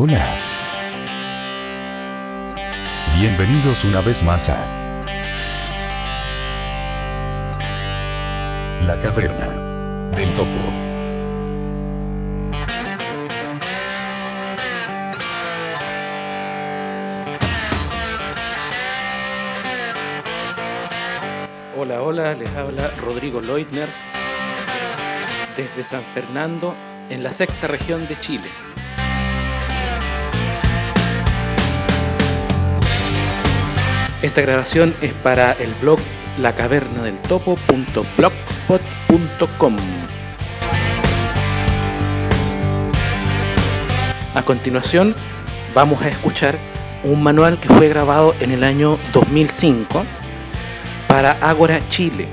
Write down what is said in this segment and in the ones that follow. Hola. Bienvenidos una vez más a La Caverna del Topo. Hola, hola, les habla Rodrigo Leutner desde San Fernando, en la sexta región de Chile. Esta grabación es para el blog lacavernadeltopo.blogspot.com. A continuación vamos a escuchar un manual que fue grabado en el año 2005 para Ágora Chile.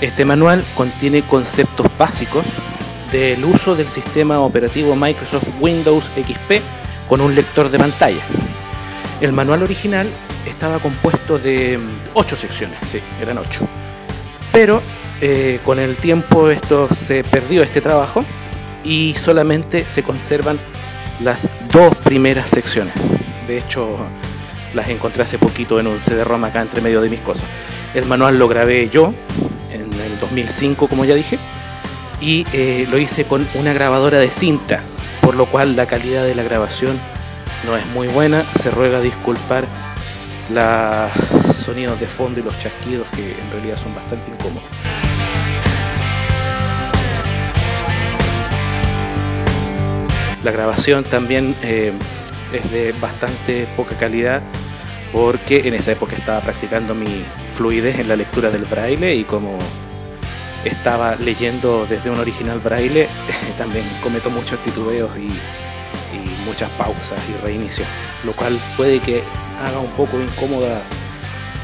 Este manual contiene conceptos básicos del uso del sistema operativo Microsoft Windows XP con un lector de pantalla. El manual original estaba compuesto de 8 secciones, sí, eran 8. Pero con el tiempo esto se perdió, este trabajo, y solamente se conservan las 2 primeras secciones. De hecho, las encontré hace poquito en un CD-ROM acá entre medio de mis cosas. El manual lo grabé yo en el 2005, como ya dije, y lo hice con una grabadora de cinta, por lo cual la calidad de la grabación no es muy buena. Se ruega disculpar los sonidos de fondo y los chasquidos, que en realidad son bastante incómodos. La grabación también es de bastante poca calidad, porque en esa época estaba practicando mi fluidez en la lectura del braille, y como estaba leyendo desde un original braille, también cometo muchos titubeos y muchas pausas y reinicios, lo cual puede que haga un poco incómoda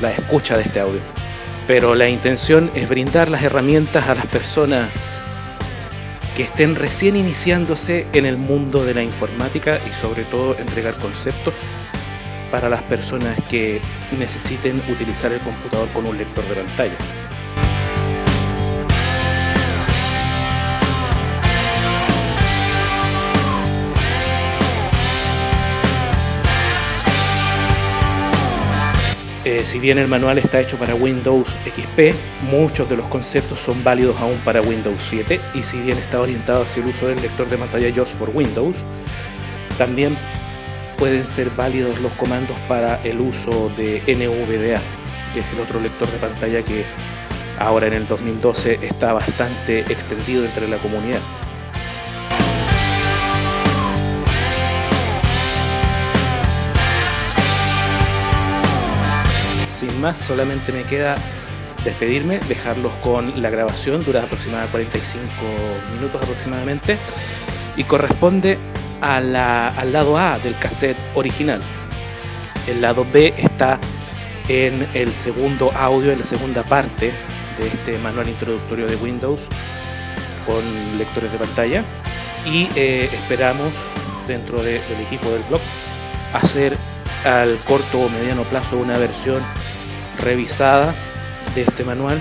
la escucha de este audio. Pero la intención es brindar las herramientas a las personas que estén recién iniciándose en el mundo de la informática, y sobre todo entregar conceptos para las personas que necesiten utilizar el computador con un lector de pantalla. Si bien el manual está hecho para Windows XP, muchos de los conceptos son válidos aún para Windows 7, y si bien está orientado hacia el uso del lector de pantalla JAWS for Windows, también pueden ser válidos los comandos para el uso de NVDA, que es el otro lector de pantalla que ahora en el 2012 está bastante extendido entre la comunidad. Más, solamente me queda despedirme, dejarlos con la grabación, dura aproximadamente 45 minutos aproximadamente, y corresponde a al lado A del cassette original. El lado B está en el segundo audio, en la segunda parte de este manual introductorio de Windows con lectores de pantalla, y esperamos dentro del equipo del blog hacer al corto o mediano plazo una versión revisada de este manual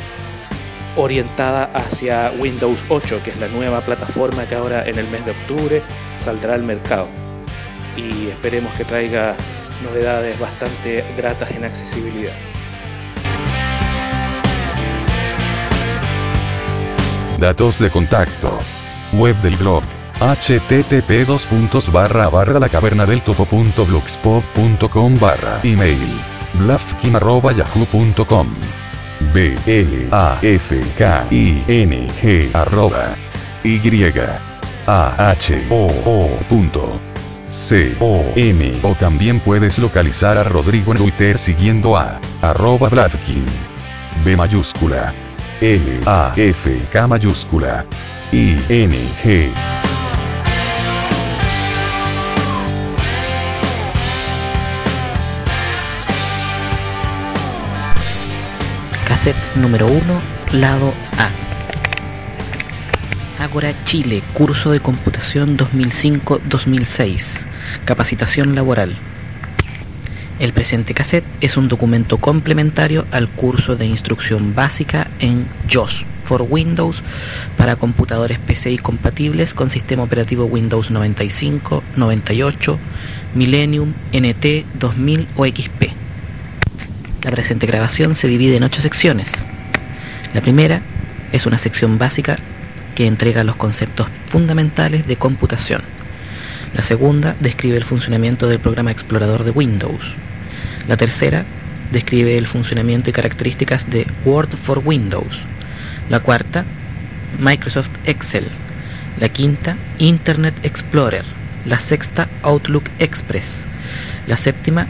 orientada hacia Windows 8, que es la nueva plataforma que ahora en el mes de octubre saldrá al mercado, y esperemos que traiga novedades bastante gratas en accesibilidad. Datos de contacto. Web del blog: http://lacavernadeltopo.blogspot.com/email blafkin@yahoo.com blafking@yahoo.com o también puedes localizar a Rodrigo en Twitter siguiendo a @blafkin BLAFK_ING. Número 1, lado A. Ágora Chile, curso de computación 2005-2006, capacitación laboral. El presente cassette es un documento complementario al curso de instrucción básica en JAWS for Windows para computadores PCI compatibles con sistema operativo Windows 95, 98, Millennium, NT, 2000 o XP. La presente grabación se divide en 8 secciones. La primera es una sección básica que entrega los conceptos fundamentales de computación. La segunda describe el funcionamiento del programa explorador de Windows. La tercera describe el funcionamiento y características de Word for Windows. La cuarta, Microsoft Excel. La quinta, Internet Explorer. La sexta, Outlook Express. La séptima,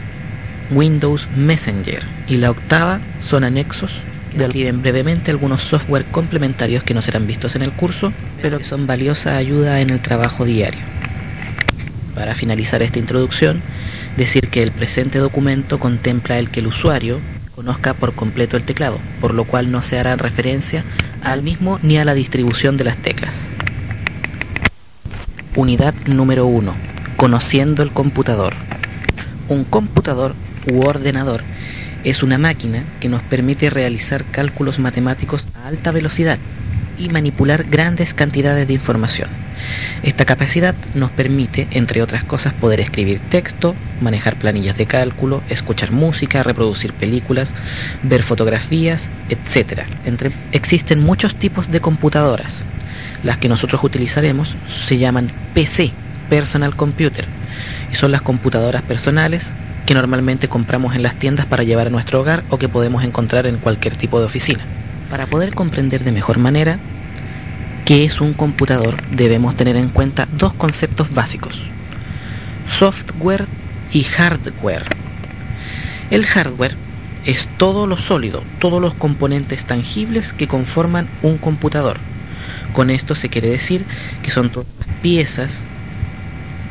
Windows Messenger. Y la octava son anexos que describen brevemente algunos software complementarios que no serán vistos en el curso, pero que son valiosa ayuda en el trabajo diario. Para finalizar esta introducción, decir que el presente documento contempla el que el usuario conozca por completo el teclado, por lo cual no se hará referencia al mismo ni a la distribución de las teclas. Unidad número 1. Conociendo el computador. Un computador u ordenador es una máquina que nos permite realizar cálculos matemáticos a alta velocidad y manipular grandes cantidades de información. Esta capacidad nos permite, entre otras cosas, poder escribir texto, manejar planillas de cálculo, escuchar música, reproducir películas, ver fotografías, etc. Existen muchos tipos de computadoras. Las que nosotros utilizaremos se llaman PC, Personal Computer, y son las computadoras personales que normalmente compramos en las tiendas para llevar a nuestro hogar o que podemos encontrar en cualquier tipo de oficina. Para poder comprender de mejor manera qué es un computador, debemos tener en cuenta 2 conceptos básicos: software y hardware. El hardware es todo lo sólido, todos los componentes tangibles que conforman un computador. Con esto se quiere decir que son todas las piezas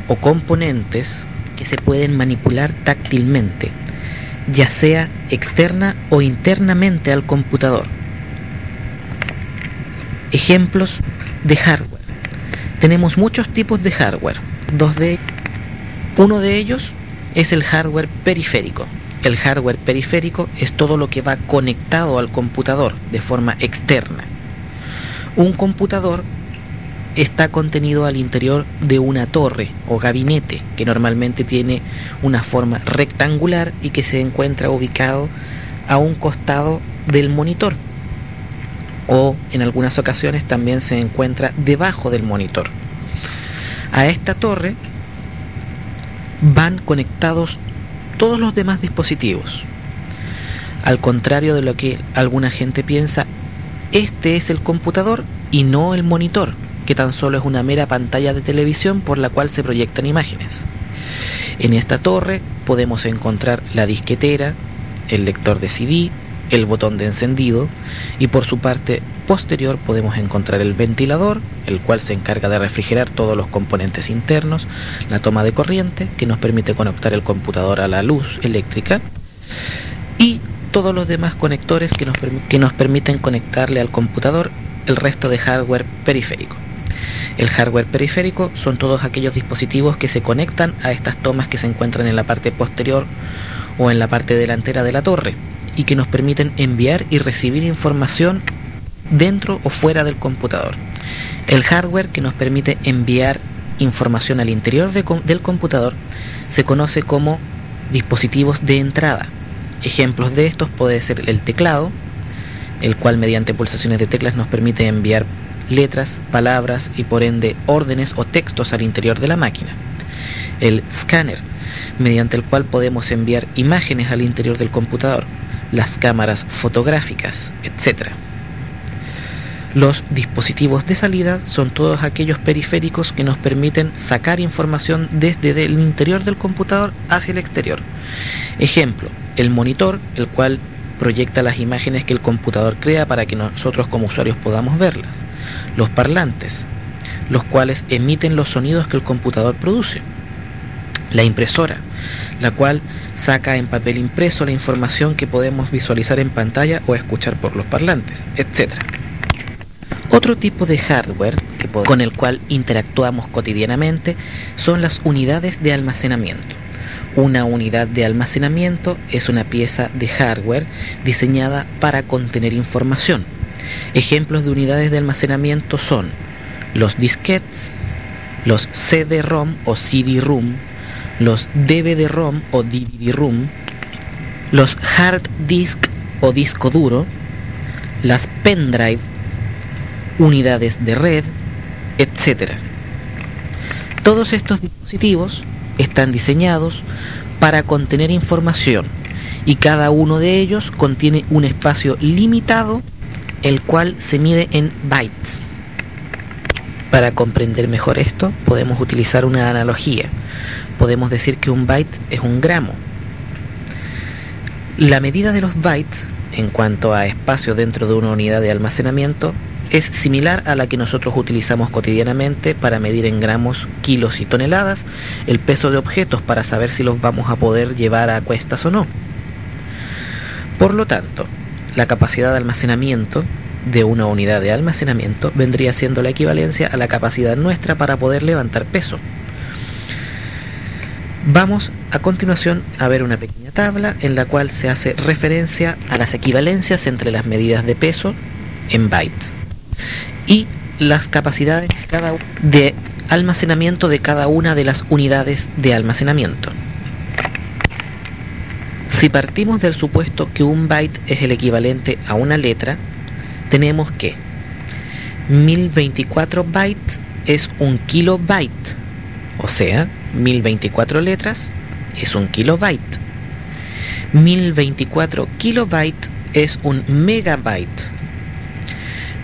o componentes que se pueden manipular táctilmente, ya sea externa o internamente al computador. Ejemplos de hardware. Tenemos muchos tipos de hardware. Uno de ellos es el hardware periférico. El hardware periférico es todo lo que va conectado al computador de forma externa. Un computador está contenido al interior de una torre o gabinete que normalmente tiene una forma rectangular y que se encuentra ubicado a un costado del monitor, o en algunas ocasiones también se encuentra debajo del monitor. A esta torre van conectados todos los demás dispositivos. Al contrario de lo que alguna gente piensa, este es el computador y no el monitor, que tan solo es una mera pantalla de televisión por la cual se proyectan imágenes. En esta torre podemos encontrar la disquetera, el lector de CD, el botón de encendido, y por su parte posterior podemos encontrar el ventilador, el cual se encarga de refrigerar todos los componentes internos, la toma de corriente, que nos permite conectar el computador a la luz eléctrica, y todos los demás conectores que nos permiten conectarle al computador el resto de hardware periférico. El hardware periférico son todos aquellos dispositivos que se conectan a estas tomas que se encuentran en la parte posterior o en la parte delantera de la torre, y que nos permiten enviar y recibir información dentro o fuera del computador. El hardware que nos permite enviar información al interior del computador se conoce como dispositivos de entrada. Ejemplos de estos puede ser el teclado, el cual mediante pulsaciones de teclas nos permite enviar letras, palabras y por ende órdenes o textos al interior de la máquina. El escáner, mediante el cual podemos enviar imágenes al interior del computador. Las cámaras fotográficas, etc. Los dispositivos de salida son todos aquellos periféricos que nos permiten sacar información desde el interior del computador hacia el exterior. Ejemplo, el monitor, el cual proyecta las imágenes que el computador crea para que nosotros como usuarios podamos verlas. Los parlantes, los cuales emiten los sonidos que el computador produce. La impresora, la cual saca en papel impreso la información que podemos visualizar en pantalla o escuchar por los parlantes, etc. Otro tipo de hardware con el cual interactuamos cotidianamente son las unidades de almacenamiento. Una unidad de almacenamiento es una pieza de hardware diseñada para contener información. Ejemplos de unidades de almacenamiento son los disquetes, los CD-ROM o CD-ROM, los DVD-ROM o DVD-ROM, los hard disk o disco duro, las pendrive, unidades de red, etc. Todos estos dispositivos están diseñados para contener información y cada uno de ellos contiene un espacio limitado, el cual se mide en bytes. Para comprender mejor esto, podemos utilizar una analogía. Podemos decir que un byte es un gramo. La medida de los bytes, en cuanto a espacio dentro de una unidad de almacenamiento, es similar a la que nosotros utilizamos cotidianamente para medir en gramos, kilos y toneladas el peso de objetos para saber si los vamos a poder llevar a cuestas o no. Por lo tanto, la capacidad de almacenamiento de una unidad de almacenamiento vendría siendo la equivalencia a la capacidad nuestra para poder levantar peso. Vamos a continuación a ver una pequeña tabla en la cual se hace referencia a las equivalencias entre las medidas de peso en bytes y las capacidades de almacenamiento de cada una de las unidades de almacenamiento. Si partimos del supuesto que un byte es el equivalente a una letra, tenemos que 1024 bytes es un kilobyte, o sea, 1024 letras es un kilobyte. 1024 kilobytes es un megabyte.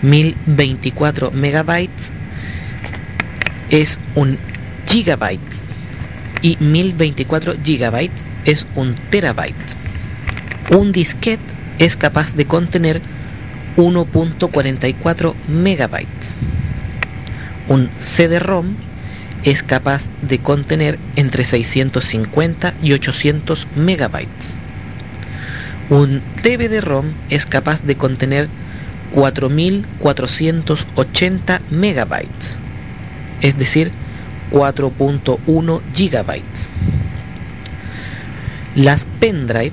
1024 megabytes es un gigabyte. Y 1024 gigabytes es un terabyte. Un disquete es capaz de contener 1.44 megabytes. Un CD-ROM es capaz de contener entre 650 y 800 megabytes. Un DVD-ROM es capaz de contener 4480 megabytes, es decir, 4.1 gigabytes. Las pendrive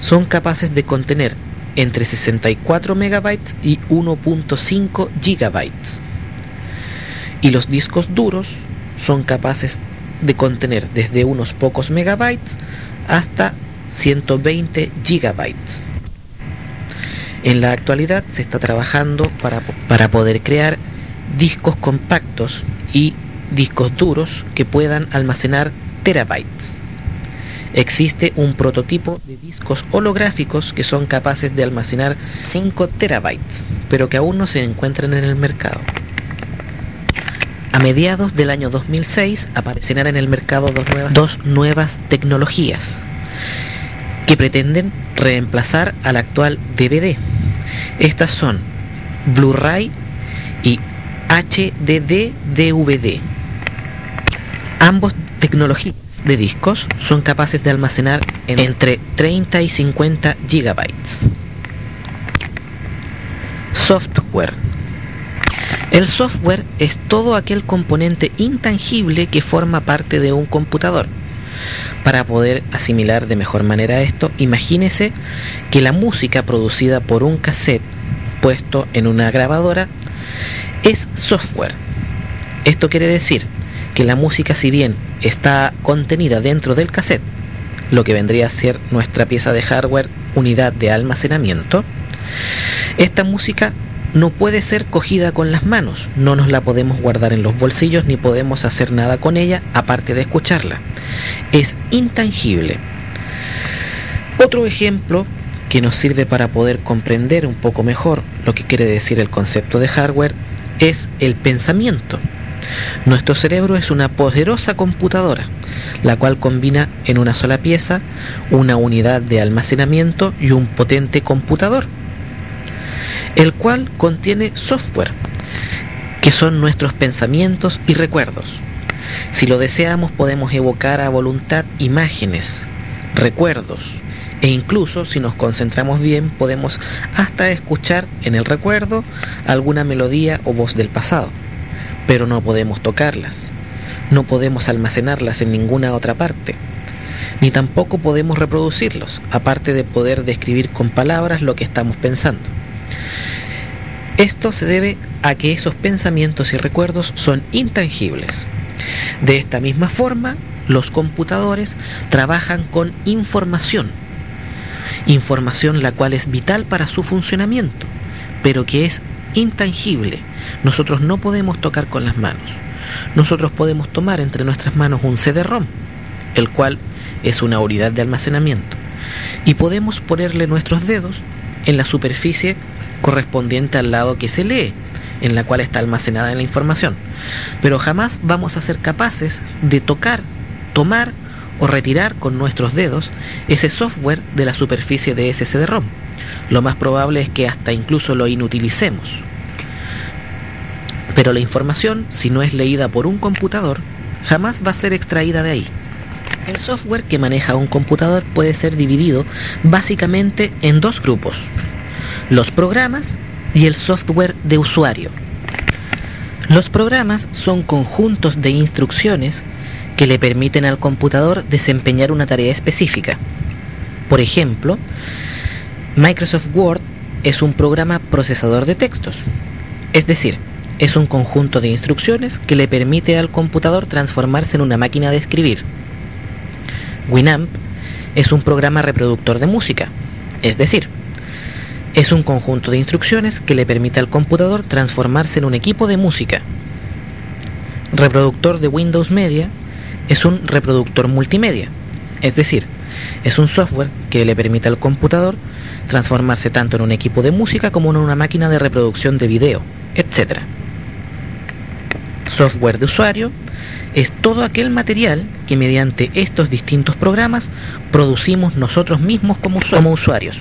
son capaces de contener entre 64 megabytes y 1.5 gigabytes. Y los discos duros son capaces de contener desde unos pocos megabytes hasta 120 gigabytes. En la actualidad se está trabajando para poder crear discos compactos y discos duros que puedan almacenar terabytes. Existe un prototipo de discos holográficos que son capaces de almacenar 5 terabytes, pero que aún no se encuentran en el mercado. A mediados del año 2006 aparecerán en el mercado dos nuevas tecnologías que pretenden reemplazar al actual DVD. Estas son Blu-ray y HDD DVD. Ambos tecnologías de discos son capaces de almacenar entre 30 y 50 gigabytes. Software. El software es todo aquel componente intangible que forma parte de un computador. Para poder asimilar de mejor manera esto, imagínese que la música producida por un cassette puesto en una grabadora es software. Esto quiere decir que la música, si bien está contenida dentro del cassette, lo que vendría a ser nuestra pieza de hardware, unidad de almacenamiento, esta música no puede ser cogida con las manos, no nos la podemos guardar en los bolsillos ni podemos hacer nada con ella aparte de escucharla. Es intangible. Otro ejemplo que nos sirve para poder comprender un poco mejor lo que quiere decir el concepto de hardware es el pensamiento. Nuestro cerebro es una poderosa computadora, la cual combina en una sola pieza una unidad de almacenamiento y un potente computador, el cual contiene software, que son nuestros pensamientos y recuerdos. Si lo deseamos, podemos evocar a voluntad imágenes, recuerdos, e incluso, si nos concentramos bien, podemos hasta escuchar en el recuerdo alguna melodía o voz del pasado, pero no podemos tocarlas, no podemos almacenarlas en ninguna otra parte, ni tampoco podemos reproducirlos, aparte de poder describir con palabras lo que estamos pensando. Esto se debe a que esos pensamientos y recuerdos son intangibles. De esta misma forma, los computadores trabajan con información, la cual es vital para su funcionamiento, pero que es intangible. Nosotros no podemos tocar con las manos. Nosotros podemos tomar entre nuestras manos un CD-ROM, el cual es una unidad de almacenamiento, y podemos ponerle nuestros dedos en la superficie correspondiente al lado que se lee, en la cual está almacenada la información, pero jamás vamos a ser capaces de tocar, tomar o retirar con nuestros dedos ese software de la superficie de ese CD-ROM. Lo más probable es que hasta incluso lo inutilicemos. Pero la información, si no es leída por un computador, jamás va a ser extraída de ahí. El software que maneja un computador puede ser dividido básicamente en dos grupos: los programas y el software de usuario. Los programas son conjuntos de instrucciones que le permiten al computador desempeñar una tarea específica. Por ejemplo, Microsoft Word es un programa procesador de textos, es decir, es un conjunto de instrucciones que le permite al computador transformarse en una máquina de escribir. Winamp es un programa reproductor de música, es decir, es un conjunto de instrucciones que le permite al computador transformarse en un equipo de música. Reproductor de Windows Media es un reproductor multimedia, es decir, es un software que le permite al computador transformarse tanto en un equipo de música como en una máquina de reproducción de video, etc. Software de usuario es todo aquel material que mediante estos distintos programas producimos nosotros mismos como usuarios.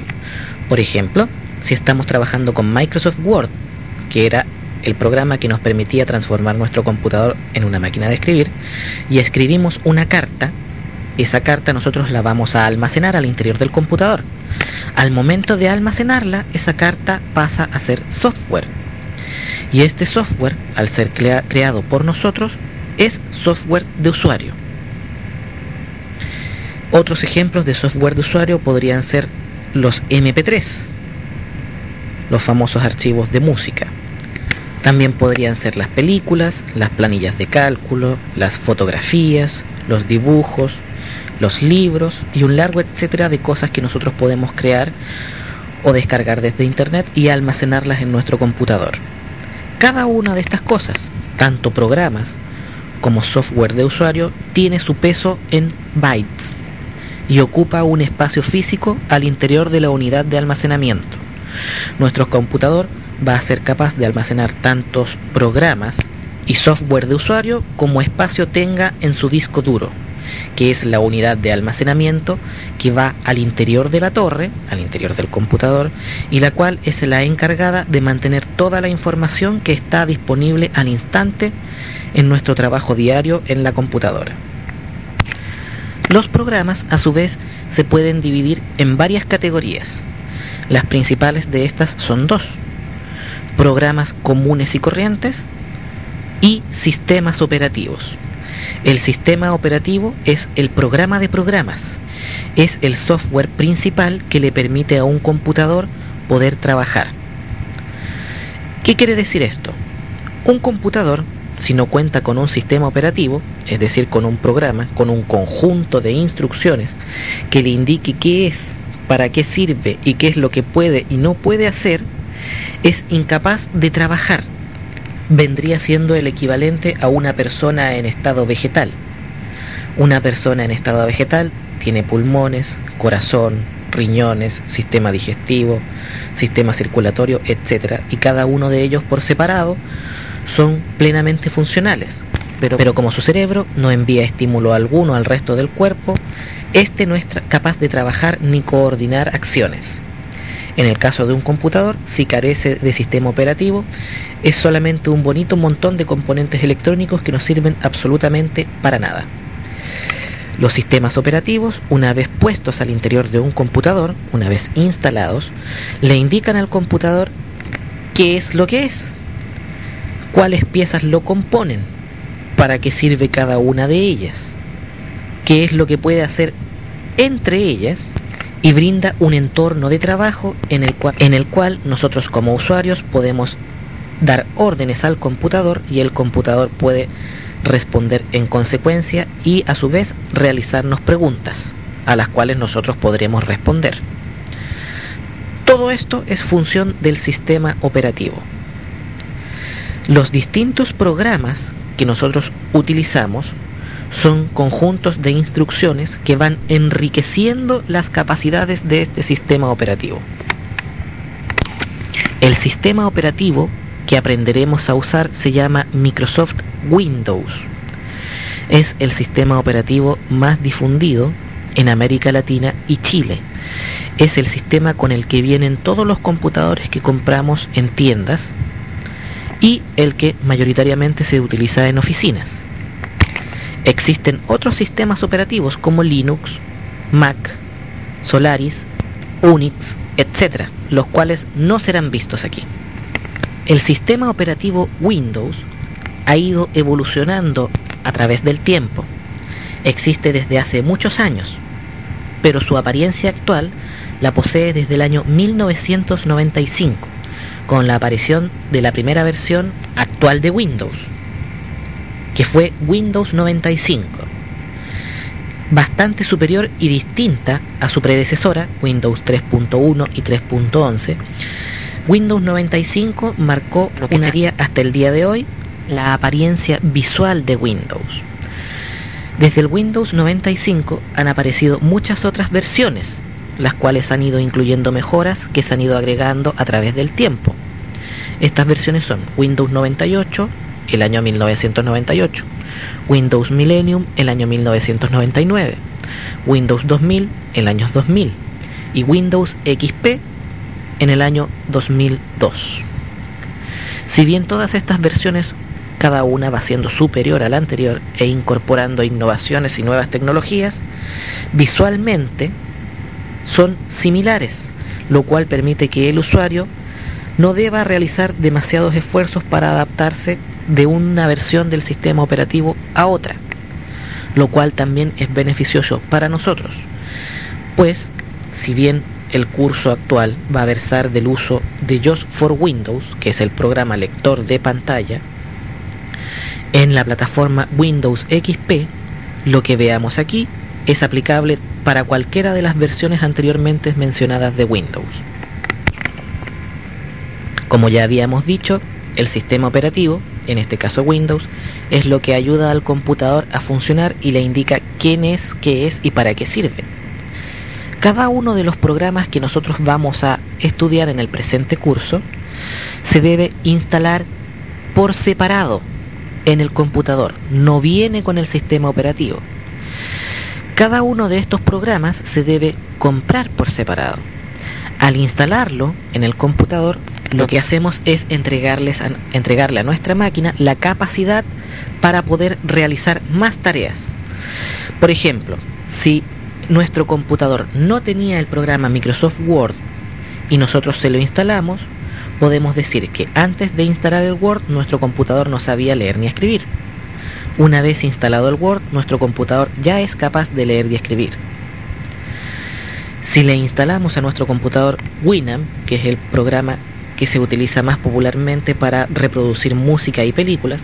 Por ejemplo, si estamos trabajando con Microsoft Word, que era el programa que nos permitía transformar nuestro computador en una máquina de escribir, y escribimos una carta, esa carta nosotros la vamos a almacenar al interior del computador. Al momento de almacenarla, esa carta pasa a ser software. Y este software, al ser creado por nosotros, es software de usuario. Otros ejemplos de software de usuario podrían ser los MP3, los famosos archivos de música. También podrían ser las películas, las planillas de cálculo, las fotografías, los dibujos, los libros y un largo etcétera de cosas que nosotros podemos crear o descargar desde internet y almacenarlas en nuestro computador. Cada una de estas cosas, tanto programas como software de usuario, tiene su peso en bytes y ocupa un espacio físico al interior de la unidad de almacenamiento. Nuestro computador va a ser capaz de almacenar tantos programas y software de usuario como espacio tenga en su disco duro, que es la unidad de almacenamiento que va al interior de la torre, al interior del computador, y la cual es la encargada de mantener toda la información que está disponible al instante en nuestro trabajo diario en la computadora. Los programas, a su vez, se pueden dividir en varias categorías. Las principales de estas son dos: programas comunes y corrientes y sistemas operativos. El sistema operativo es el programa de programas, es el software principal que le permite a un computador poder trabajar. ¿Qué quiere decir esto? Un computador, si no cuenta con un sistema operativo, es decir, con un programa, con un conjunto de instrucciones que le indique qué es, para qué sirve y qué es lo que puede y no puede hacer, es incapaz de trabajar. Vendría siendo el equivalente a una persona en estado vegetal. Una persona en estado vegetal tiene pulmones, corazón, riñones, sistema digestivo, sistema circulatorio, etc. Y cada uno de ellos por separado son plenamente funcionales. Pero como su cerebro no envía estímulo alguno al resto del cuerpo, este no es capaz de trabajar ni coordinar acciones. En el caso de un computador, si carece de sistema operativo, es solamente un bonito montón de componentes electrónicos que no sirven absolutamente para nada. Los sistemas operativos, una vez puestos al interior de un computador, una vez instalados, le indican al computador qué es lo que es, cuáles piezas lo componen, para qué sirve cada una de ellas, qué es lo que puede hacer entre ellas y brinda un entorno de trabajo en el cual nosotros como usuarios podemos dar órdenes al computador y el computador puede responder en consecuencia y a su vez realizarnos preguntas a las cuales nosotros podremos responder. Todo esto es función del sistema operativo. Los distintos programas que nosotros utilizamos son conjuntos de instrucciones que van enriqueciendo las capacidades de este sistema operativo. El sistema operativo que aprenderemos a usar se llama Microsoft Windows. Es el sistema operativo más difundido en América Latina y Chile. Es el sistema con el que vienen todos los computadores que compramos en tiendas y el que mayoritariamente se utiliza en oficinas. Existen otros sistemas operativos como Linux, Mac, Solaris, Unix, etc., los cuales no serán vistos aquí. El sistema operativo Windows ha ido evolucionando a través del tiempo. Existe desde hace muchos años, pero su apariencia actual la posee desde el año 1995, con la aparición de la primera versión actual de Windows, que fue Windows 95, bastante superior y distinta a su predecesora, Windows 3.1 y 3.11. Windows 95 marcó lo que sería hasta el día de hoy la apariencia visual de Windows. Desde el Windows 95 han aparecido muchas otras versiones, las cuales han ido incluyendo mejoras que se han ido agregando a través del tiempo. Estas versiones son Windows 98, el año 1998, Windows Millennium, el año 1999, Windows 2000, el año 2000, y Windows XP, en el año 2002. Si bien todas estas versiones, cada una va siendo superior a la anterior e incorporando innovaciones y nuevas tecnologías, visualmente son similares, lo cual permite que el usuario no deba realizar demasiados esfuerzos para adaptarse de una versión del sistema operativo a otra, lo cual también es beneficioso para nosotros, pues si bien el curso actual va a versar del uso de JAWS for Windows, que es el programa lector de pantalla, en la plataforma Windows XP, lo que veamos aquí es aplicable para cualquiera de las versiones anteriormente mencionadas de Windows. Como ya habíamos dicho, el sistema operativo, en este caso Windows, es lo que ayuda al computador a funcionar y le indica quién es, qué es y para qué sirve. Cada uno de los programas que nosotros vamos a estudiar en el presente curso se debe instalar por separado en el computador, no viene con el sistema operativo. Cada uno de estos programas se debe comprar por separado. Al instalarlo en el computador, lo que hacemos es entregarle a nuestra máquina la capacidad para poder realizar más tareas. Por ejemplo, si nuestro computador no tenía el programa Microsoft Word y nosotros se lo instalamos, podemos decir que antes de instalar el Word, nuestro computador no sabía leer ni escribir. Una vez instalado el Word, nuestro computador ya es capaz de leer y escribir. Si le instalamos a nuestro computador Winamp, que es el programa que se utiliza más popularmente para reproducir música y películas,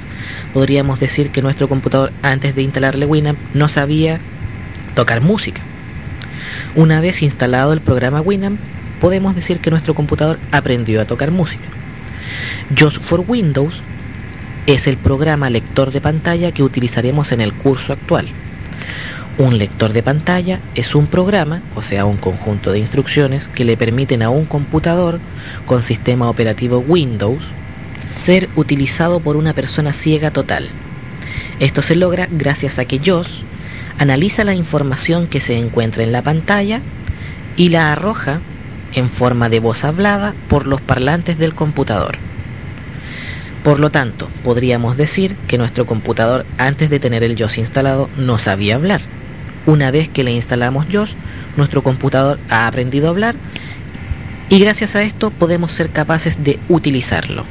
podríamos decir que nuestro computador, antes de instalarle Winamp, no sabía tocar música. Una vez instalado el programa Winamp, podemos decir que nuestro computador aprendió a tocar música. JAWS for Windows es el programa lector de pantalla que utilizaremos en el curso actual. Un lector de pantalla es un programa, o sea, un conjunto de instrucciones que le permiten a un computador con sistema operativo Windows ser utilizado por una persona ciega total. Esto se logra gracias a que JAWS analiza la información que se encuentra en la pantalla y la arroja en forma de voz hablada por los parlantes del computador. Por lo tanto, podríamos decir que nuestro computador, antes de tener el JAWS instalado, no sabía hablar. Una vez que le instalamos JAWS, nuestro computador ha aprendido a hablar y gracias a esto podemos ser capaces de utilizarlo.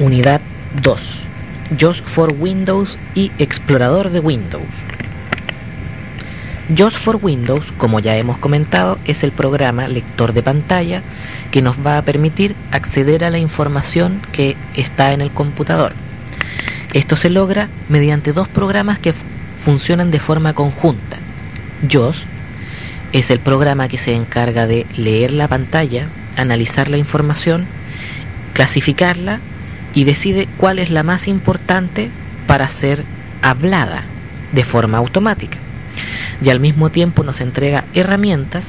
Unidad 2. JAWS for Windows y Explorador de Windows. JAWS for Windows, como ya hemos comentado, es el programa lector de pantalla que nos va a permitir acceder a la información que está en el computador. Esto se logra mediante dos programas que funcionan de forma conjunta. JAWS es el programa que se encarga de leer la pantalla, analizar la información, clasificarla y decide cuál es la más importante para ser hablada de forma automática. Y al mismo tiempo nos entrega herramientas,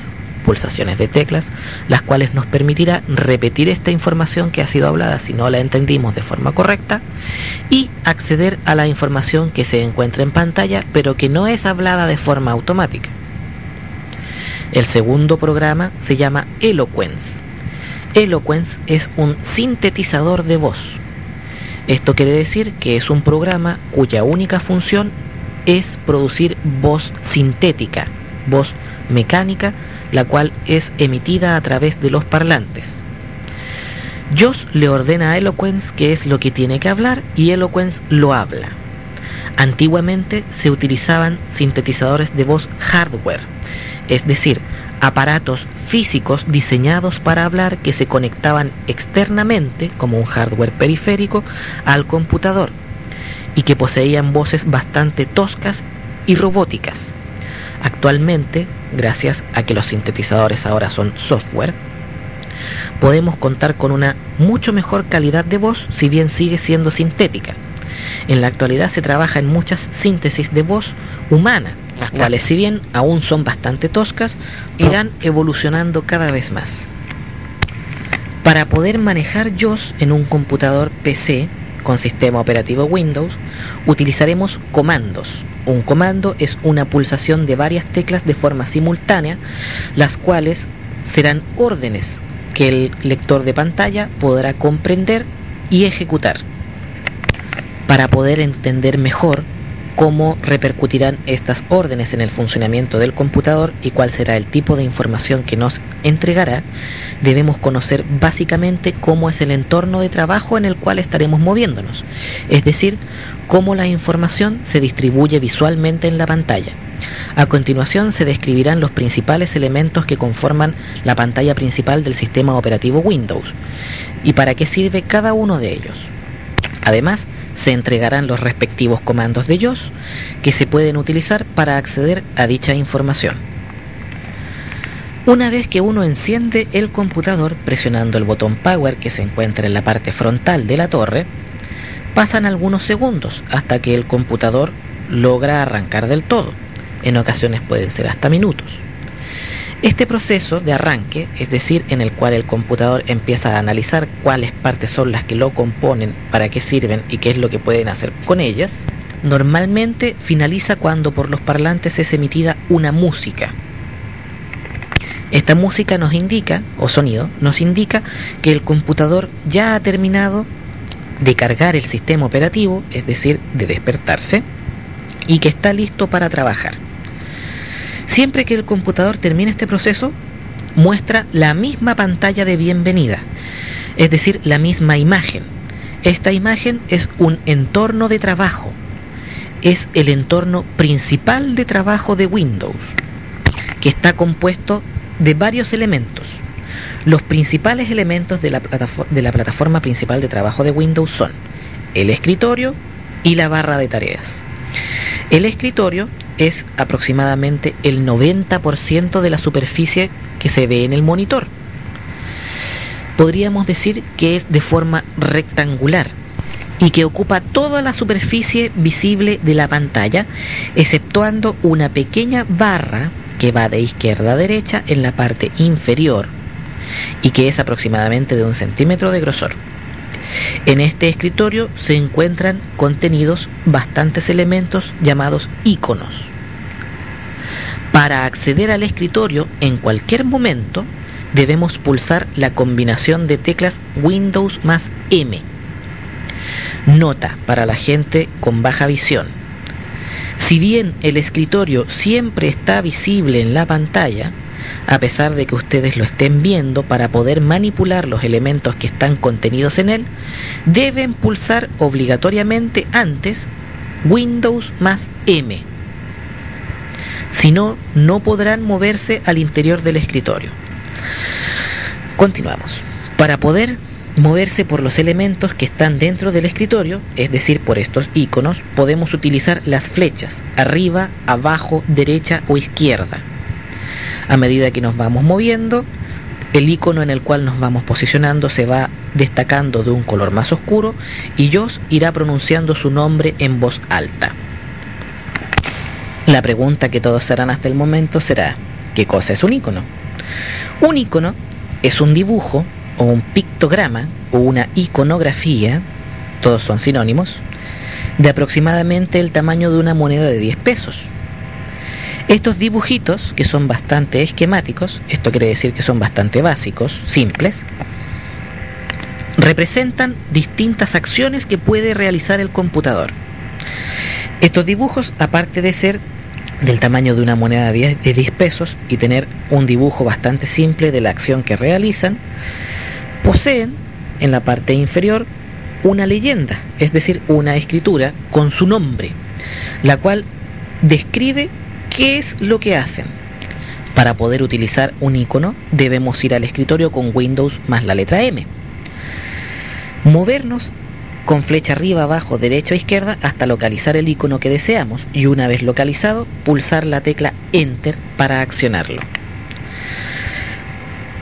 pulsaciones de teclas, las cuales nos permitirá repetir esta información que ha sido hablada si no la entendimos de forma correcta y acceder a la información que se encuentra en pantalla pero que no es hablada de forma automática. El segundo programa se llama Eloquence. Eloquence es un sintetizador de voz. Esto quiere decir que es un programa cuya única función es producir voz sintética, voz mecánica, la cual es emitida a través de los parlantes. JAWS le ordena a Eloquence qué es lo que tiene que hablar y Eloquence lo habla. Antiguamente se utilizaban sintetizadores de voz hardware, es decir, aparatos físicos diseñados para hablar que se conectaban externamente, como un hardware periférico, al computador y que poseían voces bastante toscas y robóticas. Actualmente, gracias a que los sintetizadores ahora son software, podemos contar con una mucho mejor calidad de voz, si bien sigue siendo sintética. En la actualidad se trabaja en muchas síntesis de voz humana, las cuales, si bien aún son bastante toscas, irán evolucionando cada vez más. Para poder manejar JAWS en un computador PC con sistema operativo Windows, utilizaremos comandos. Un comando es una pulsación de varias teclas de forma simultánea, las cuales serán órdenes que el lector de pantalla podrá comprender y ejecutar. Para poder entender mejor cómo repercutirán estas órdenes en el funcionamiento del computador y cuál será el tipo de información que nos entregará, debemos conocer básicamente cómo es el entorno de trabajo en el cual estaremos moviéndonos, es decir, cómo la información se distribuye visualmente en la pantalla. A continuación se describirán los principales elementos que conforman la pantalla principal del sistema operativo Windows y para qué sirve cada uno de ellos. Además, se entregarán los respectivos comandos de JAWS que se pueden utilizar para acceder a dicha información. Una vez que uno enciende el computador presionando el botón Power que se encuentra en la parte frontal de la torre, pasan algunos segundos hasta que el computador logra arrancar del todo. En ocasiones pueden ser hasta minutos. Este proceso de arranque, es decir, en el cual el computador empieza a analizar cuáles partes son las que lo componen, para qué sirven y qué es lo que pueden hacer con ellas, normalmente finaliza cuando por los parlantes es emitida una música. Esta música nos indica, o sonido, nos indica que el computador ya ha terminado de cargar el sistema operativo, es decir, de despertarse, y que está listo para trabajar. Siempre que el computador termine este proceso, muestra la misma pantalla de bienvenida, es decir, la misma imagen. Esta imagen es un entorno de trabajo, es el entorno principal de trabajo de Windows, que está compuesto de varios elementos. Los principales elementos de la plataforma principal de trabajo de Windows son el escritorio y la barra de tareas. El escritorio es aproximadamente el 90% de la superficie que se ve en el monitor. Podríamos decir que es de forma rectangular y que ocupa toda la superficie visible de la pantalla, exceptuando una pequeña barra que va de izquierda a derecha en la parte inferior y que es aproximadamente de 1 centímetro de grosor. En este escritorio se encuentran contenidos bastantes elementos llamados iconos. Para acceder al escritorio en cualquier momento debemos pulsar la combinación de teclas Windows más M. Nota para la gente con baja visión. Si bien el escritorio siempre está visible en la pantalla, a pesar de que ustedes lo estén viendo, para poder manipular los elementos que están contenidos en él, deben pulsar obligatoriamente antes Windows más M. si no, no podrán moverse al interior del escritorio. Continuamos. Para poder moverse por los elementos que están dentro del escritorio, es decir, por estos iconos, podemos utilizar las flechas arriba, abajo, derecha o izquierda. A medida que nos vamos moviendo, el icono en el cual nos vamos posicionando se va destacando de un color más oscuro y JAWS irá pronunciando su nombre en voz alta. La pregunta que todos harán hasta el momento será: ¿qué cosa es un icono? Un icono es un dibujo o un pictograma o una iconografía, todos son sinónimos, de aproximadamente el tamaño de una moneda de 10 pesos. Estos dibujitos, que son bastante esquemáticos, esto quiere decir que son bastante básicos, simples, representan distintas acciones que puede realizar el computador. Estos dibujos, aparte de ser del tamaño de una moneda de 10 pesos y tener un dibujo bastante simple de la acción que realizan, poseen en la parte inferior una leyenda, es decir, una escritura con su nombre, la cual describe ¿qué es lo que hacen? Para poder utilizar un icono debemos ir al escritorio con Windows más la letra M. Movernos con flecha arriba, abajo, derecha o izquierda hasta localizar el icono que deseamos y una vez localizado, pulsar la tecla Enter para accionarlo.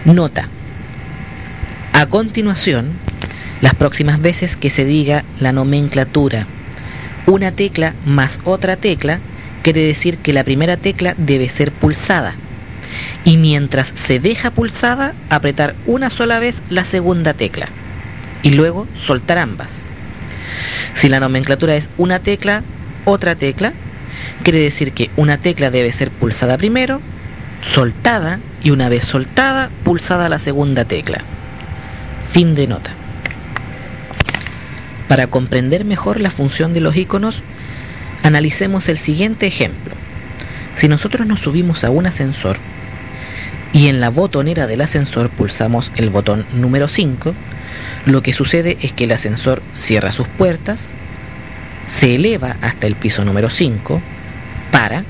Nota. A continuación, las próximas veces que se diga la nomenclatura, una tecla más otra tecla, quiere decir que la primera tecla debe ser pulsada y mientras se deja pulsada apretar una sola vez la segunda tecla y luego soltar ambas. Si la nomenclatura es una tecla, otra tecla, quiere decir que una tecla debe ser pulsada primero, soltada y una vez soltada pulsada la segunda tecla. Fin de nota. Para comprender mejor la función de los iconos, analicemos el siguiente ejemplo. Si nosotros nos subimos a un ascensor y en la botonera del ascensor pulsamos el botón número 5, lo que sucede es que el ascensor cierra sus puertas, se eleva hasta el piso número 5, para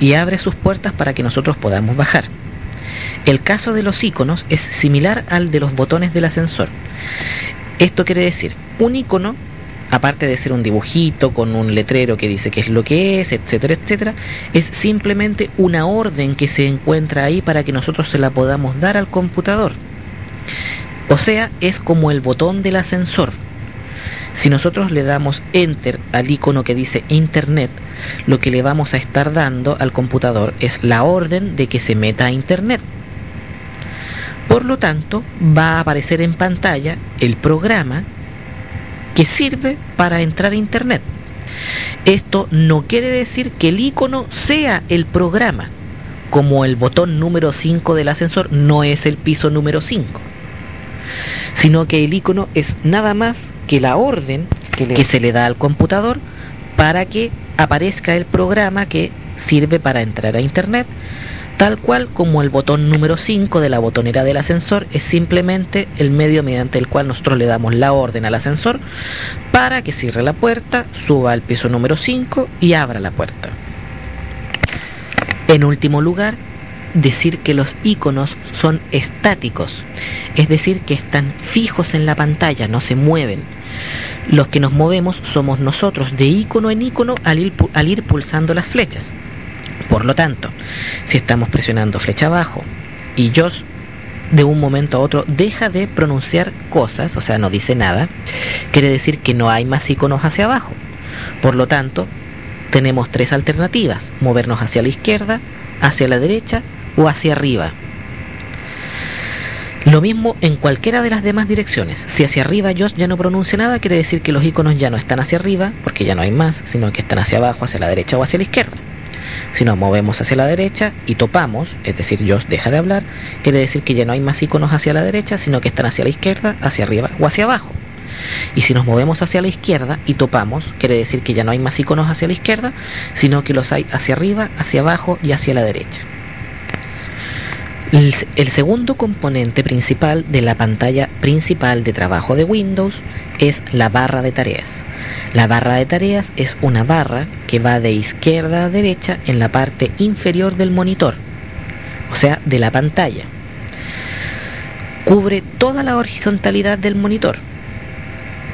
y abre sus puertas para que nosotros podamos bajar. El caso de los iconos es similar al de los botones del ascensor. Esto quiere decir, un icono, aparte de ser un dibujito con un letrero que dice qué es lo que es, etcétera, etcétera, es simplemente una orden que se encuentra ahí para que nosotros se la podamos dar al computador. O sea, es como el botón del ascensor. Si nosotros le damos Enter al icono que dice Internet, lo que le vamos a estar dando al computador es la orden de que se meta a Internet. Por lo tanto, va a aparecer en pantalla el programa que sirve para entrar a Internet. Esto no quiere decir que el icono sea el programa, como el botón número 5 del ascensor no es el piso número 5, sino que el icono es nada más que la orden que se le da al computador para que aparezca el programa que sirve para entrar a Internet, tal cual como el botón número 5 de la botonera del ascensor es simplemente el medio mediante el cual nosotros le damos la orden al ascensor para que cierre la puerta, suba al piso número 5 y abra la puerta. En último lugar, decir que los iconos son estáticos, es decir, que están fijos en la pantalla, no se mueven. Los que nos movemos somos nosotros de icono en icono al ir pulsando las flechas. Por lo tanto, si estamos presionando flecha abajo y JAWS de un momento a otro deja de pronunciar cosas, o sea, no dice nada, quiere decir que no hay más iconos hacia abajo. Por lo tanto, tenemos tres alternativas: movernos hacia la izquierda, hacia la derecha o hacia arriba. Lo mismo en cualquiera de las demás direcciones. Si hacia arriba JAWS ya no pronuncia nada, quiere decir que los iconos ya no están hacia arriba, porque ya no hay más, sino que están hacia abajo, hacia la derecha o hacia la izquierda. Si nos movemos hacia la derecha y topamos, es decir, JAWS deja de hablar, quiere decir que ya no hay más iconos hacia la derecha, sino que están hacia la izquierda, hacia arriba o hacia abajo. Y si nos movemos hacia la izquierda y topamos, quiere decir que ya no hay más iconos hacia la izquierda, sino que los hay hacia arriba, hacia abajo y hacia la derecha. El segundo componente principal de la pantalla principal de trabajo de Windows es la barra de tareas. La barra de tareas es una barra que va de izquierda a derecha en la parte inferior del monitor, o sea, de la pantalla. Cubre toda la horizontalidad del monitor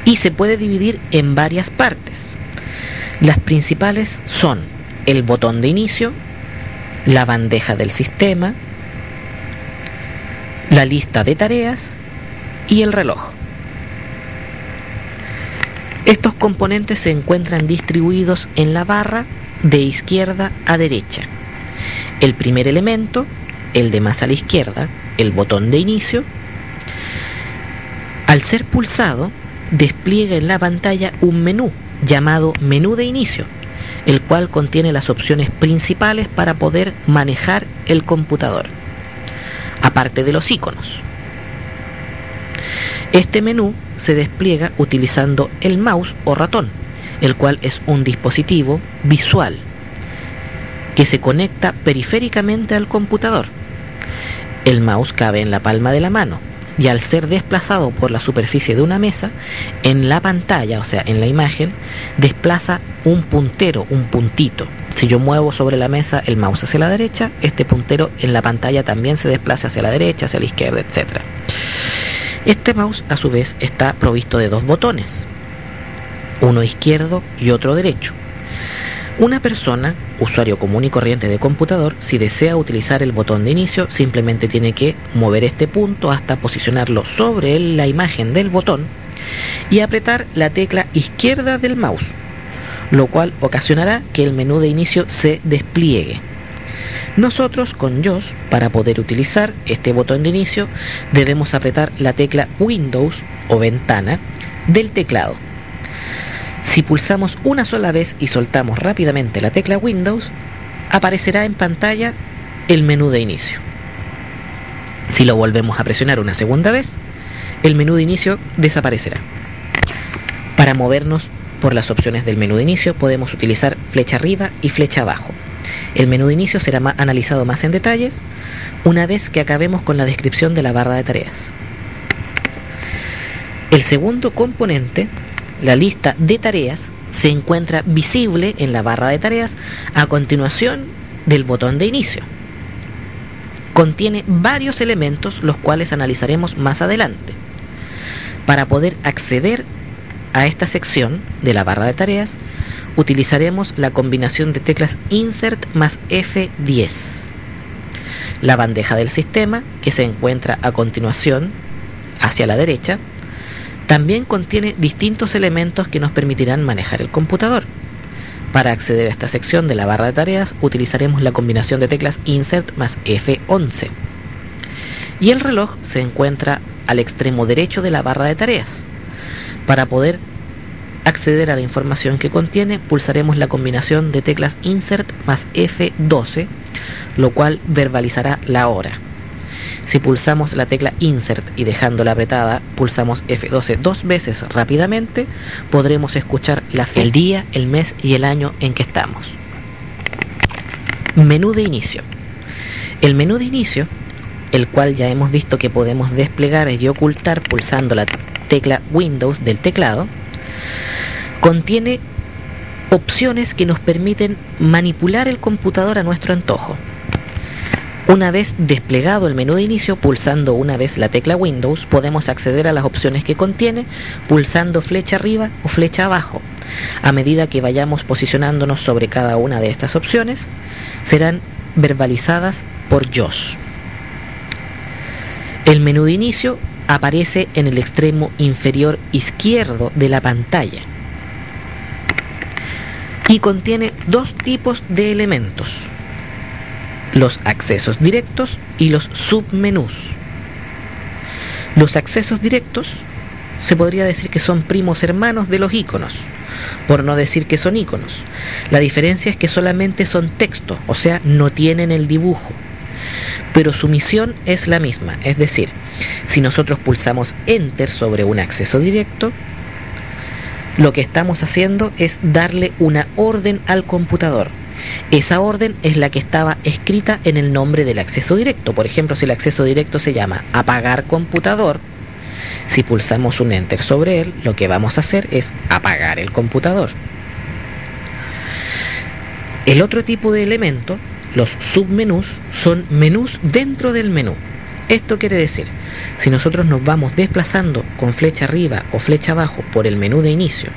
y se puede dividir en varias partes. Las principales son el botón de inicio, la bandeja del sistema, la lista de tareas y el reloj. Estos componentes se encuentran distribuidos en la barra de izquierda a derecha. El primer elemento, el de más a la izquierda, el botón de inicio, al ser pulsado, despliega en la pantalla un menú llamado menú de inicio, el cual contiene las opciones principales para poder manejar el computador, aparte de los iconos. Este menú se despliega utilizando el mouse o ratón, el cual es un dispositivo visual que se conecta periféricamente al computador. El mouse cabe en la palma de la mano y al ser desplazado por la superficie de una mesa, en la pantalla, o sea, en la imagen, desplaza un puntero, un puntito. Si yo muevo sobre la mesa el mouse hacia la derecha, este puntero en la pantalla también se desplaza hacia la derecha, hacia la izquierda, etc. Este mouse, a su vez, está provisto de dos botones, uno izquierdo y otro derecho. Una persona, usuario común y corriente de computador, si desea utilizar el botón de inicio, simplemente tiene que mover este punto hasta posicionarlo sobre la imagen del botón y apretar la tecla izquierda del mouse, lo cual ocasionará que el menú de inicio se despliegue. Nosotros con JAWS, para poder utilizar este botón de inicio, debemos apretar la tecla Windows o ventana del teclado. Si pulsamos una sola vez y soltamos rápidamente la tecla Windows, aparecerá en pantalla el menú de inicio. Si lo volvemos a presionar una segunda vez, el menú de inicio desaparecerá. Para movernos por las opciones del menú de inicio podemos utilizar flecha arriba y flecha abajo. El menú de inicio será analizado más en detalles una vez que acabemos con la descripción de la barra de tareas. El segundo componente, la lista de tareas, se encuentra visible en la barra de tareas a continuación del botón de inicio. Contiene varios elementos los cuales analizaremos más adelante. Para poder acceder a esta sección de la barra de tareas, utilizaremos la combinación de teclas Insert más F10. La bandeja del sistema, que se encuentra a continuación hacia la derecha, también contiene distintos elementos que nos permitirán manejar el computador. Para acceder a esta sección de la barra de tareas, utilizaremos la combinación de teclas Insert más F11. Y el reloj se encuentra al extremo derecho de la barra de tareas. Para poder acceder a la información que contiene, pulsaremos la combinación de teclas Insert más F12, lo cual verbalizará la hora. Si pulsamos la tecla Insert y dejándola apretada, pulsamos F12 dos veces rápidamente, podremos escuchar la fecha, el día, el mes y el año en que estamos. Menú de inicio. El menú de inicio, el cual ya hemos visto que podemos desplegar y ocultar pulsando la tecla Windows del teclado, contiene opciones que nos permiten manipular el computador a nuestro antojo. Una vez desplegado el menú de inicio, pulsando una vez la tecla Windows, podemos acceder a las opciones que contiene pulsando flecha arriba o flecha abajo. A medida que vayamos posicionándonos sobre cada una de estas opciones, serán verbalizadas por JAWS. El menú de inicio aparece en el extremo inferior izquierdo de la pantalla y contiene dos tipos de elementos: los accesos directos y los submenús. Los accesos directos se podría decir que son primos hermanos de los iconos, por no decir que son iconos. La diferencia es que solamente son texto, o sea, no tienen el dibujo, pero su misión es la misma. Es decir, si nosotros pulsamos Enter sobre un acceso directo, lo que estamos haciendo es darle una orden al computador. Esa orden es la que estaba escrita en el nombre del acceso directo. Por ejemplo, si el acceso directo se llama apagar computador, si pulsamos un enter sobre él, lo que vamos a hacer es apagar el computador. El otro tipo de elemento, los submenús, son menús dentro del menú. Esto quiere decir, si nosotros nos vamos desplazando con flecha arriba o flecha abajo por el menú de inicio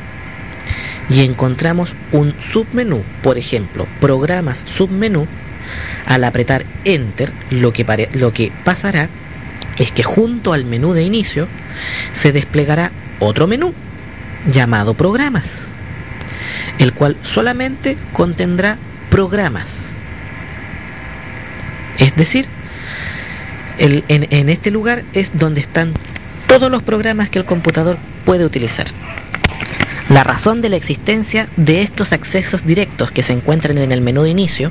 y encontramos un submenú, por ejemplo, programas submenú, al apretar enter, lo que pasará es que junto al menú de inicio se desplegará otro menú llamado programas, el cual solamente contendrá programas. Es decir, en este lugar es donde están todos los programas que el computador puede utilizar. La razón de la existencia de estos accesos directos que se encuentran en el menú de inicio,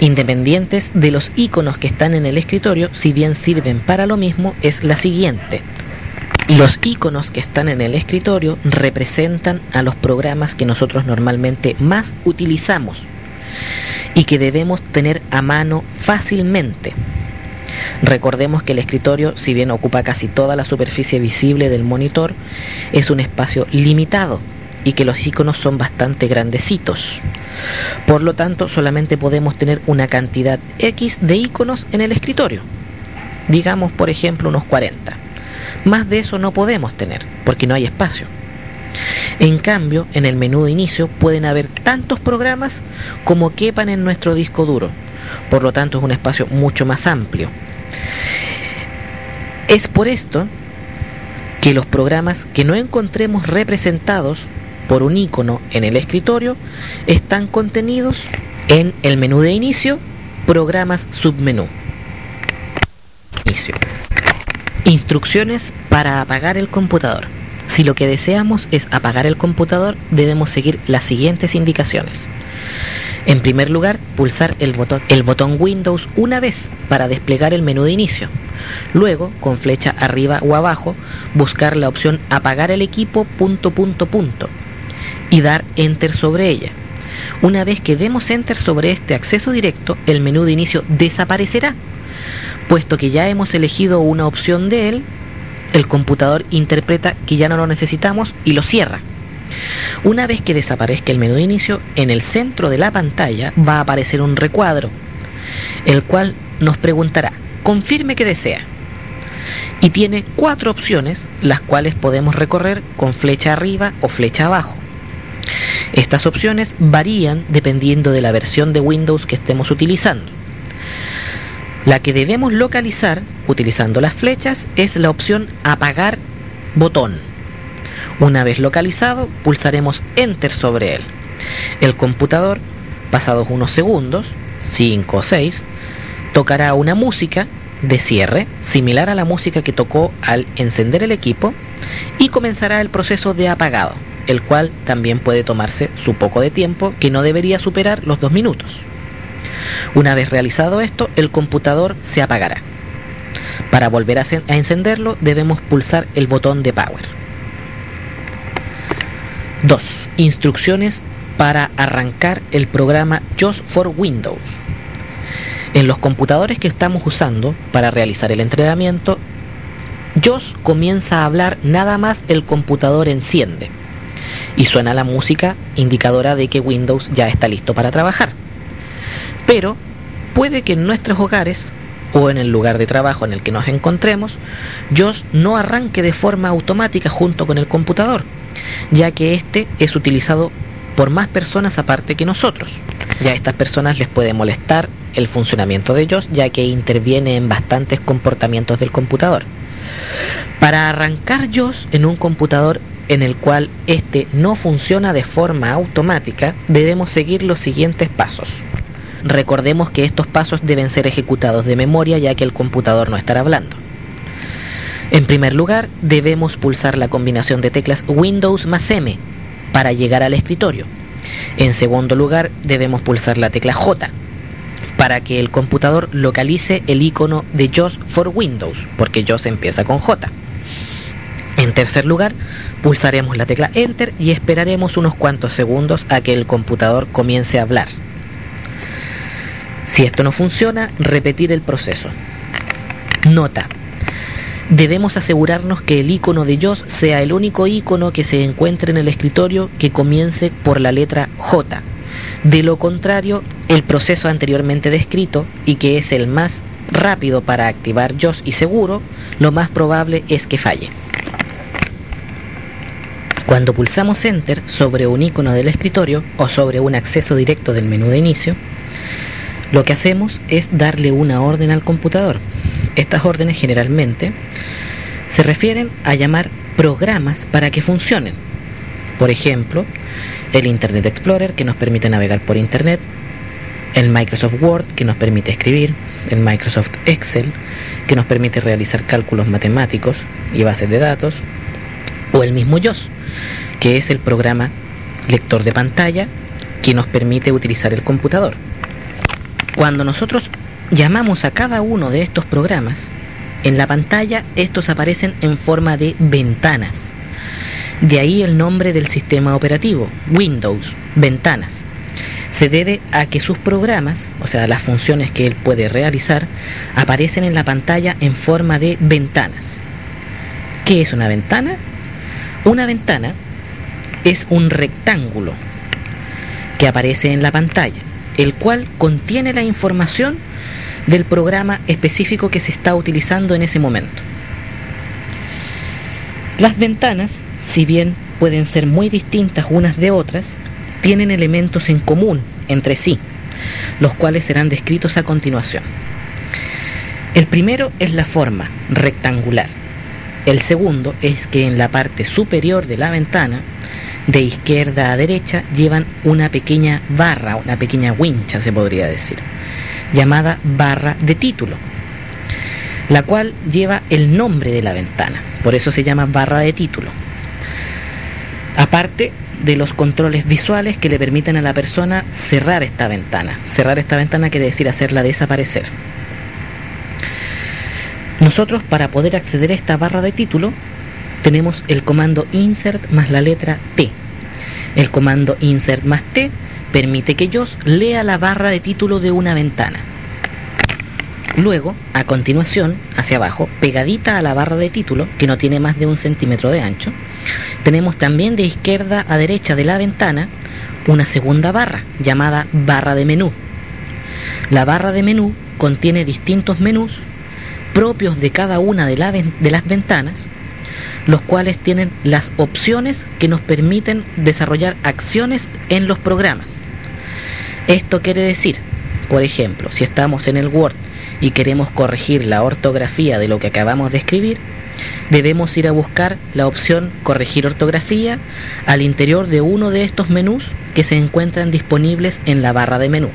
independientes de los iconos que están en el escritorio, si bien sirven para lo mismo, es la siguiente. Los iconos que están en el escritorio representan a los programas que nosotros normalmente más utilizamos y que debemos tener a mano fácilmente. Recordemos que el escritorio, si bien ocupa casi toda la superficie visible del monitor, es un espacio limitado y que los iconos son bastante grandecitos. Por lo tanto, solamente podemos tener una cantidad X de iconos en el escritorio. Digamos, por ejemplo, unos 40. Más de eso no podemos tener, porque no hay espacio. En cambio, en el menú de inicio pueden haber tantos programas como quepan en nuestro disco duro. Por lo tanto, es un espacio mucho más amplio. Es por esto que los programas que no encontremos representados por un icono en el escritorio están contenidos en el menú de inicio, programas submenú. Inicio. Instrucciones para apagar el computador. Si lo que deseamos es apagar el computador, debemos seguir las siguientes indicaciones. En primer lugar, pulsar el botón Windows una vez para desplegar el menú de inicio. Luego, con flecha arriba o abajo, buscar la opción apagar el equipo ... y dar enter sobre ella. Una vez que demos enter sobre este acceso directo, el menú de inicio desaparecerá, puesto que ya hemos elegido una opción de él. El computador interpreta que ya no lo necesitamos y lo cierra. Una vez que desaparezca el menú de inicio, en el centro de la pantalla va a aparecer un recuadro, el cual nos preguntará, confirme que desea, y tiene 4 opciones, las cuales podemos recorrer con flecha arriba o flecha abajo. Estas opciones varían dependiendo de la versión de Windows que estemos utilizando. La que debemos localizar utilizando las flechas es la opción apagar botón. Una vez localizado, pulsaremos Enter sobre él. El computador, pasados unos segundos, 5 o 6, tocará una música de cierre, similar a la música que tocó al encender el equipo, y comenzará el proceso de apagado, el cual también puede tomarse su poco de tiempo, que no debería superar los 2 minutos. Una vez realizado esto, el computador se apagará. Para volver a encenderlo, debemos pulsar el botón de Power. 2. Instrucciones para arrancar el programa JAWS for Windows. En los computadores que estamos usando para realizar el entrenamiento, JAWS comienza a hablar nada más el computador enciende y suena la música indicadora de que Windows ya está listo para trabajar. Pero puede que en nuestros hogares o en el lugar de trabajo en el que nos encontremos, JAWS no arranque de forma automática junto con el computador, ya que este es utilizado por más personas aparte que nosotros. Ya a estas personas les puede molestar el funcionamiento de JAWS, ya que interviene en bastantes comportamientos del computador. Para arrancar JAWS en un computador en el cual este no funciona de forma automática, debemos seguir los siguientes pasos. Recordemos que estos pasos deben ser ejecutados de memoria, ya que el computador no estará hablando. En primer lugar, debemos pulsar la combinación de teclas Windows más M para llegar al escritorio. En segundo lugar, debemos pulsar la tecla J para que el computador localice el icono de JAWS for Windows, porque JAWS empieza con J. En tercer lugar, pulsaremos la tecla Enter y esperaremos unos cuantos segundos a que el computador comience a hablar. Si esto no funciona, repetir el proceso. Nota: debemos asegurarnos que el icono de JAWS sea el único icono que se encuentre en el escritorio que comience por la letra J. De lo contrario, el proceso anteriormente descrito, y que es el más rápido para activar JAWS y seguro, lo más probable es que falle. Cuando pulsamos Enter sobre un icono del escritorio o sobre un acceso directo del menú de inicio, lo que hacemos es darle una orden al computador. Estas órdenes generalmente se refieren a llamar programas para que funcionen. Por ejemplo, el Internet Explorer, que nos permite navegar por Internet, el Microsoft Word, que nos permite escribir, el Microsoft Excel, que nos permite realizar cálculos matemáticos y bases de datos, o el mismo JAWS, que es el programa lector de pantalla que nos permite utilizar el computador. Cuando nosotros llamamos a cada uno de estos programas, en la pantalla estos aparecen en forma de ventanas. De ahí el nombre del sistema operativo, Windows, ventanas. Se debe a que sus programas, o sea, las funciones que él puede realizar, aparecen en la pantalla en forma de ventanas. ¿Qué es una ventana? Una ventana es un rectángulo que aparece en la pantalla, el cual contiene la información del programa específico que se está utilizando en ese momento. Las ventanas, si bien pueden ser muy distintas unas de otras, tienen elementos en común entre sí, los cuales serán descritos a continuación. El primero es la forma rectangular. El segundo es que en la parte superior de la ventana, de izquierda a derecha, llevan una pequeña barra, una pequeña wincha se podría decir, llamada barra de título, la cual lleva el nombre de la ventana, por eso se llama barra de título. Aparte de los controles visuales que le permiten a la persona cerrar esta ventana. Cerrar esta ventana quiere decir hacerla desaparecer. Nosotros, para poder acceder a esta barra de título, tenemos el comando insert más la letra T. El comando insert más T permite que JAWS lea la barra de título de una ventana. Luego, a continuación, hacia abajo, pegadita a la barra de título, que no tiene más de 1 centímetro de ancho, tenemos también de izquierda a derecha de la ventana una segunda barra, llamada barra de menú. La barra de menú contiene distintos menús propios de cada una de las ventanas, los cuales tienen las opciones que nos permiten desarrollar acciones en los programas. Esto quiere decir, por ejemplo, si estamos en el Word y queremos corregir la ortografía de lo que acabamos de escribir, debemos ir a buscar la opción corregir ortografía al interior de uno de estos menús que se encuentran disponibles en la barra de menú.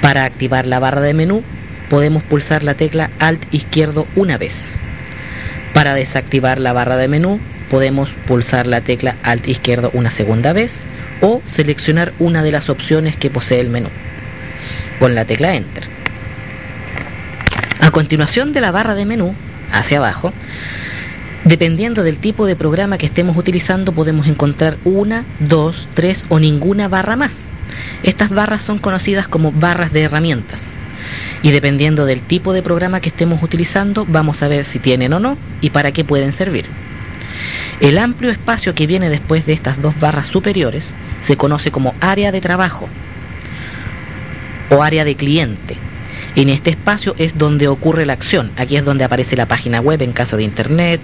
Para activar la barra de menú podemos pulsar la tecla Alt izquierdo una vez. Para desactivar la barra de menú podemos pulsar la tecla Alt izquierdo una segunda vez o seleccionar una de las opciones que posee el menú con la tecla Enter. A continuación de la barra de menú, hacia abajo, dependiendo del tipo de programa que estemos utilizando, podemos encontrar una, dos, tres o ninguna barra más. Estas barras son conocidas como barras de herramientas. Y dependiendo del tipo de programa que estemos utilizando, vamos a ver si tienen o no y para qué pueden servir. El amplio espacio que viene después de estas dos barras superiores se conoce como área de trabajo o área de cliente. En este espacio es donde ocurre la acción. Aquí es donde aparece la página web en caso de Internet,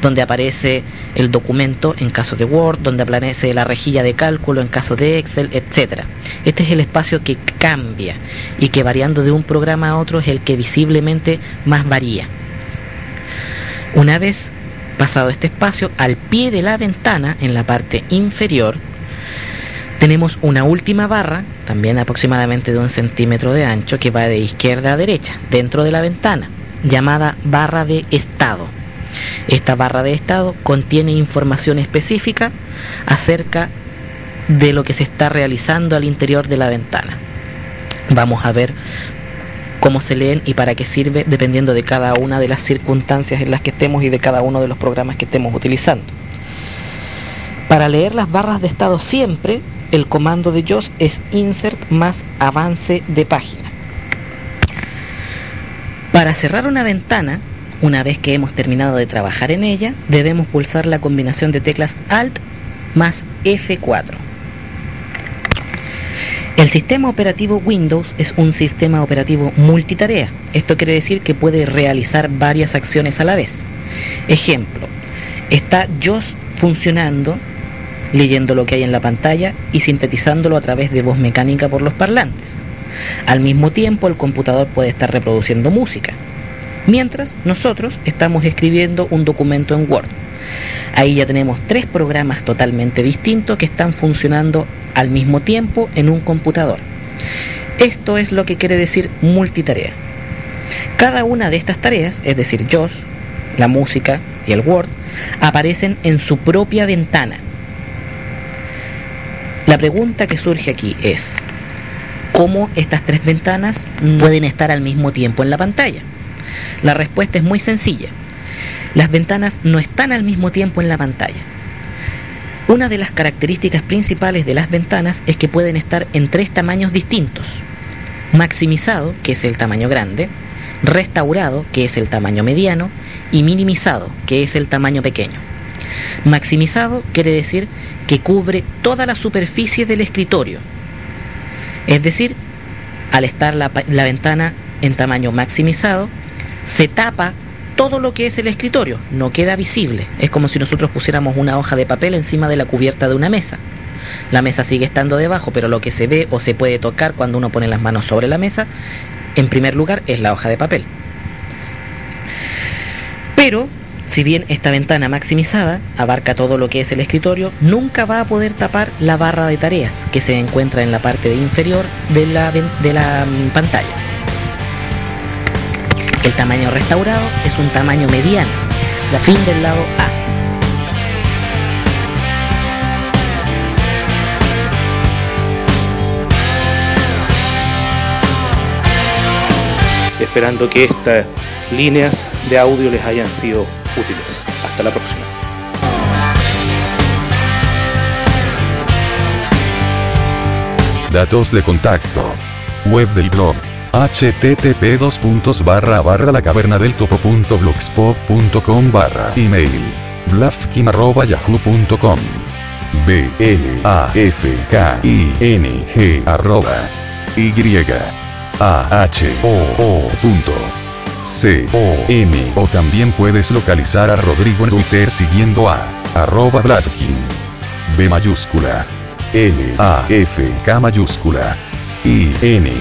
donde aparece el documento en caso de Word, donde aparece la rejilla de cálculo en caso de Excel, etc. Este es el espacio que cambia y que, variando de un programa a otro, es el que visiblemente más varía. Una vez pasado este espacio, al pie de la ventana, en la parte inferior, tenemos una última barra, también aproximadamente de 1 centímetro de ancho, que va de izquierda a derecha, dentro de la ventana, llamada barra de estado. Esta barra de estado contiene información específica acerca de lo que se está realizando al interior de la ventana. Vamos a ver cómo se leen y para qué sirve, dependiendo de cada una de las circunstancias en las que estemos y de cada uno de los programas que estemos utilizando. Para leer las barras de estado siempre, el comando de JAWS es insert más avance de página. Para cerrar una ventana, una vez que hemos terminado de trabajar en ella, debemos pulsar la combinación de teclas Alt más F4. El sistema operativo Windows es un sistema operativo multitarea. Esto quiere decir que puede realizar varias acciones a la vez. Ejemplo, está JAWS funcionando, leyendo lo que hay en la pantalla y sintetizándolo a través de voz mecánica por los parlantes. Al mismo tiempo, el computador puede estar reproduciendo música, mientras nosotros estamos escribiendo un documento en Word. Ahí ya tenemos tres programas totalmente distintos que están funcionando al mismo tiempo en un computador. Esto es lo que quiere decir multitarea. Cada una de estas tareas, es decir, JAWS, la música y el Word, aparecen en su propia ventana. La pregunta que surge aquí es: ¿cómo estas tres ventanas pueden estar al mismo tiempo en la pantalla? La respuesta es muy sencilla. Las ventanas no están al mismo tiempo en la pantalla. Una de las características principales de las ventanas es que pueden estar en tres tamaños distintos: maximizado, que es el tamaño grande, restaurado, que es el tamaño mediano, y minimizado, que es el tamaño pequeño. Maximizado quiere decir que cubre toda la superficie del escritorio. Es decir, al estar la ventana en tamaño maximizado, se tapa todo lo que es el escritorio, no queda visible. Es como si nosotros pusiéramos una hoja de papel encima de la cubierta de una mesa. La mesa sigue estando debajo, pero lo que se ve o se puede tocar cuando uno pone las manos sobre la mesa, en primer lugar, es la hoja de papel. Pero, si bien esta ventana maximizada abarca todo lo que es el escritorio, nunca va a poder tapar la barra de tareas que se encuentra en la parte inferior de la pantalla. El tamaño restaurado es un tamaño mediano, la fin del lado A. Esperando que estas líneas de audio les hayan sido útiles. Hasta la próxima. Datos de contacto. Web del blog. http://lacavernadeltopo.blogspot.com/email blafkin@yahoo.com blafking@yahoo.com o también puedes localizar a Rodrigo en Twitter siguiendo a @blafkin B mayúscula LAFK mayúscula ING